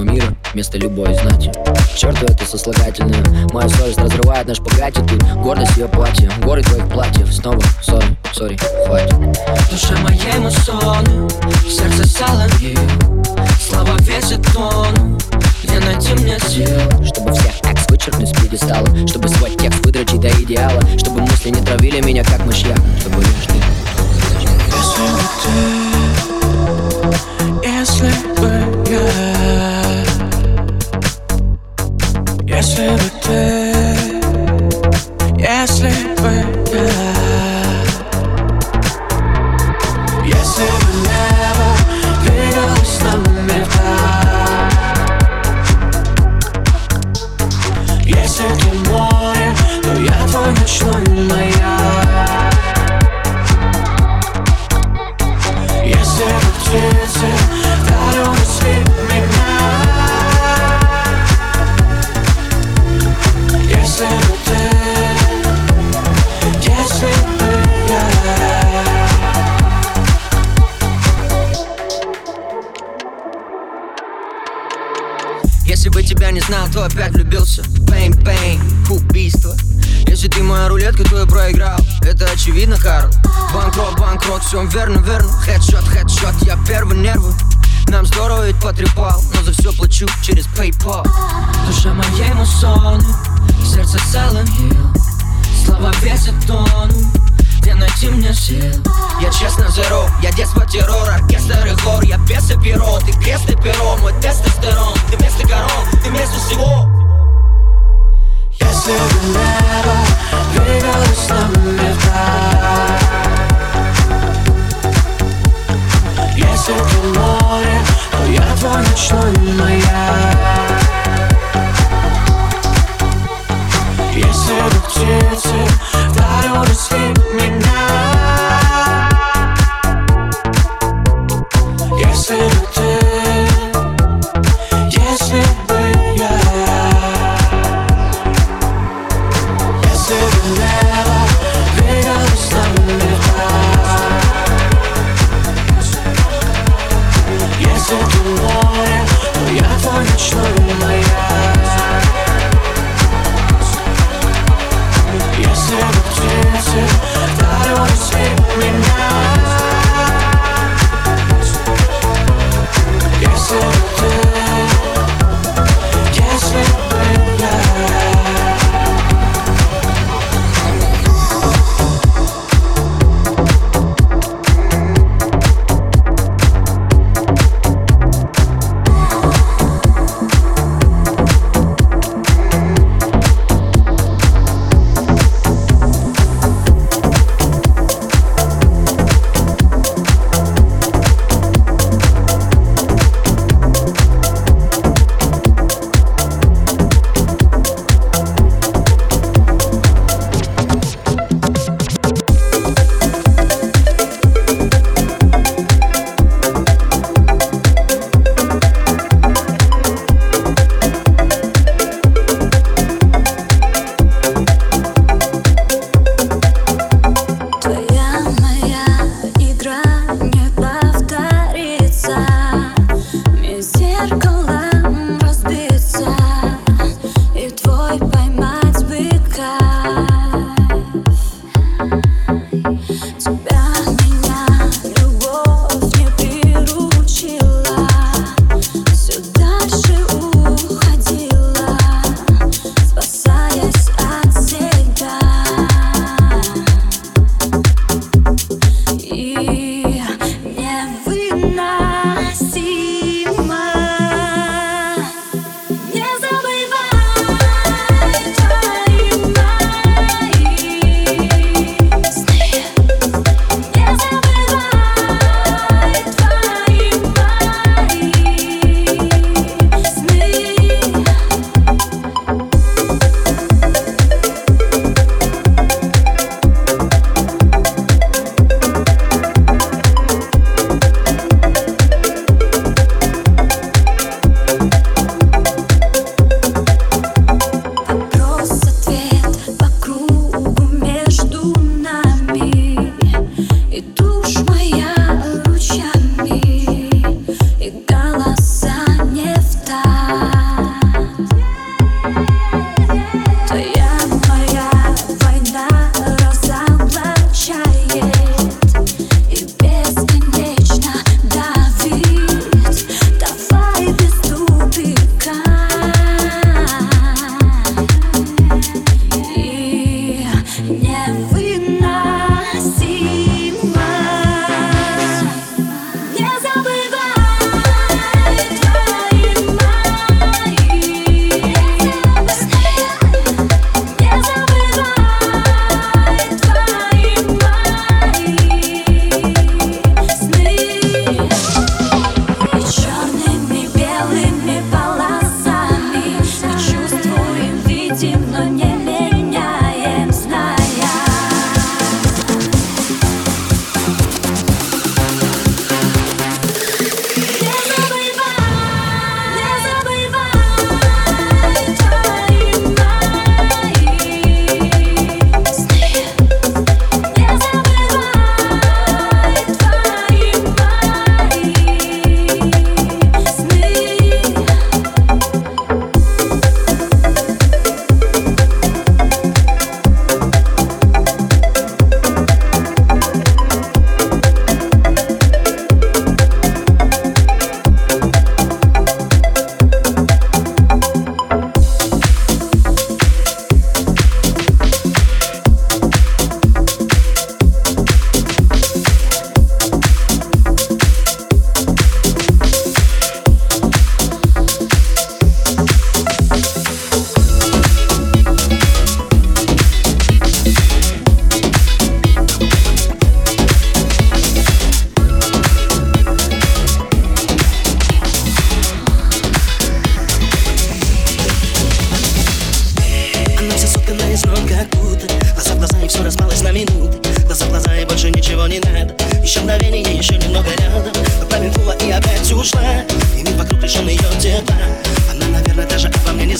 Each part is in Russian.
всему миру вместо любой знати. Черту это сослагательное, моя совесть разрывает наш погати. Ты гордость ее платья, горы твоих платьев. Снова сори, хватит. В душе моей мусон, в сердце Silent Hill. Слова весят тонн, не найти мне сил. Чтобы всех экс вычеркнуть с пьедестала, чтобы свой текст выдрочить до идеала, чтобы мысли не травили меня как мышьяк, чтобы лишь ты. Если бы тебя не знал, то опять влюбился. Пейн, убийство. Если ты моя рулетка, то я проиграл. Это очевидно, Карл. Банкрот, все верно. Хедшот, я первый нервы. Нам здорово ведь потрепал, но за все плачу через PayPal. Душа моей мусон, сердце Silent Hill. Слова весят тонну, где найти мне сил? Я честно зеро, я детство террор, оркестр и хор. Я пес и перо, ты крест и перо, мой тестостерон. Ты вместо корон, ты вместо всего. Если бы небо двигалось с нами вдаль, если бы море, то я твой ночной маяк. Если бы птицы вдаль меня, если бы ты,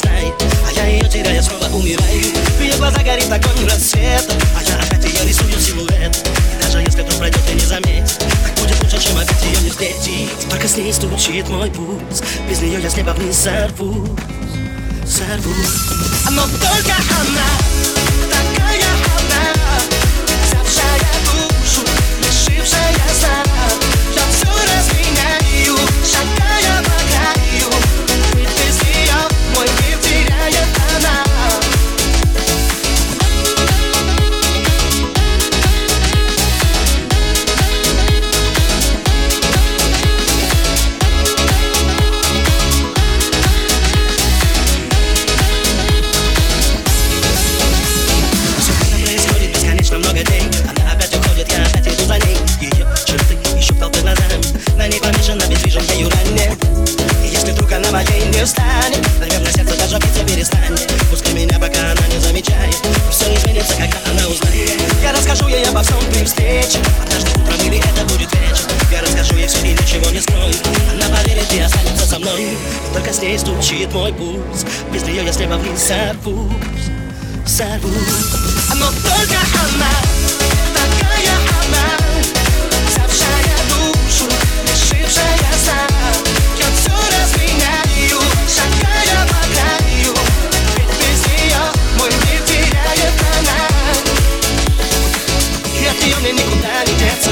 знай, а я ее теряю, снова умираю. В ее глаза горит огонь рассвета, а я опять ее рисую силуэт. И даже если кто пройдет и не заметит, так будет лучше, чем опять ее не встретить. Только с ней стучит мой пульс, без нее я с неба вниз сорвусь. Но только она, такая она, взявшая душу, лишившая сна. Я все разменяю, шагая по краю, ведь без нее мой мир теряет она. Стучит мой пульс, без нее я слева вниз сорвусь. Но только она, такая она, взявшая душу, лишившая сна. Я все разменяю, шагая по краю, ведь без нее мой мир теряет она. И от нее мне никуда не деться,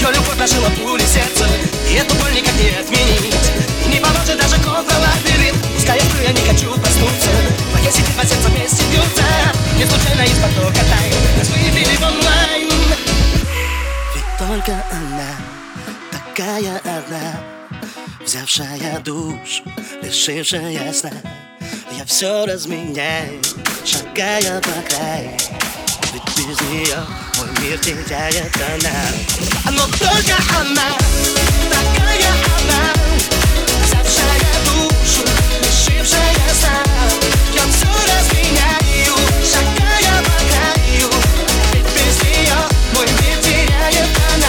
ее любовь прошила пули сердца, и эту боль никак не отменить. Не поможет даже контролабирит. Пускай я сплю, я не хочу проснуться. Пока сидит, по сердцу вместе бьются. Не случайно из потока тайн нас выбили в онлайн. Ведь только она, такая одна, взявшая душу, лишившая сна. Я все разменяю, шагая по краю, ведь без нее мой мир теряет она. Но только она, такая она, взявшая душу, лишившая сна. Я все разменяю, шагая по краю, ведь без нее мой мир теряет она.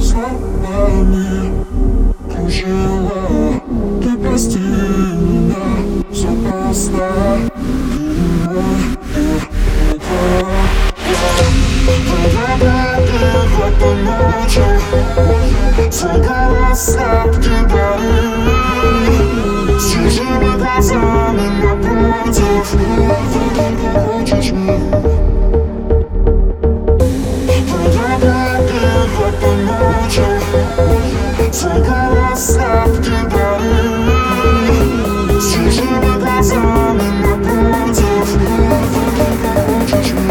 словами кружила. Ты прости меня, все просто. Ты не мой, ты не твоя. Твоя победа этой ночью, твой голос сладкий дарит. С чужими глазами напротив, ты хочешь меня. Твой голос сладкий дарит, с чужими глазами напротив, ты хочешь меня.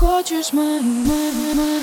Хочешь, мама?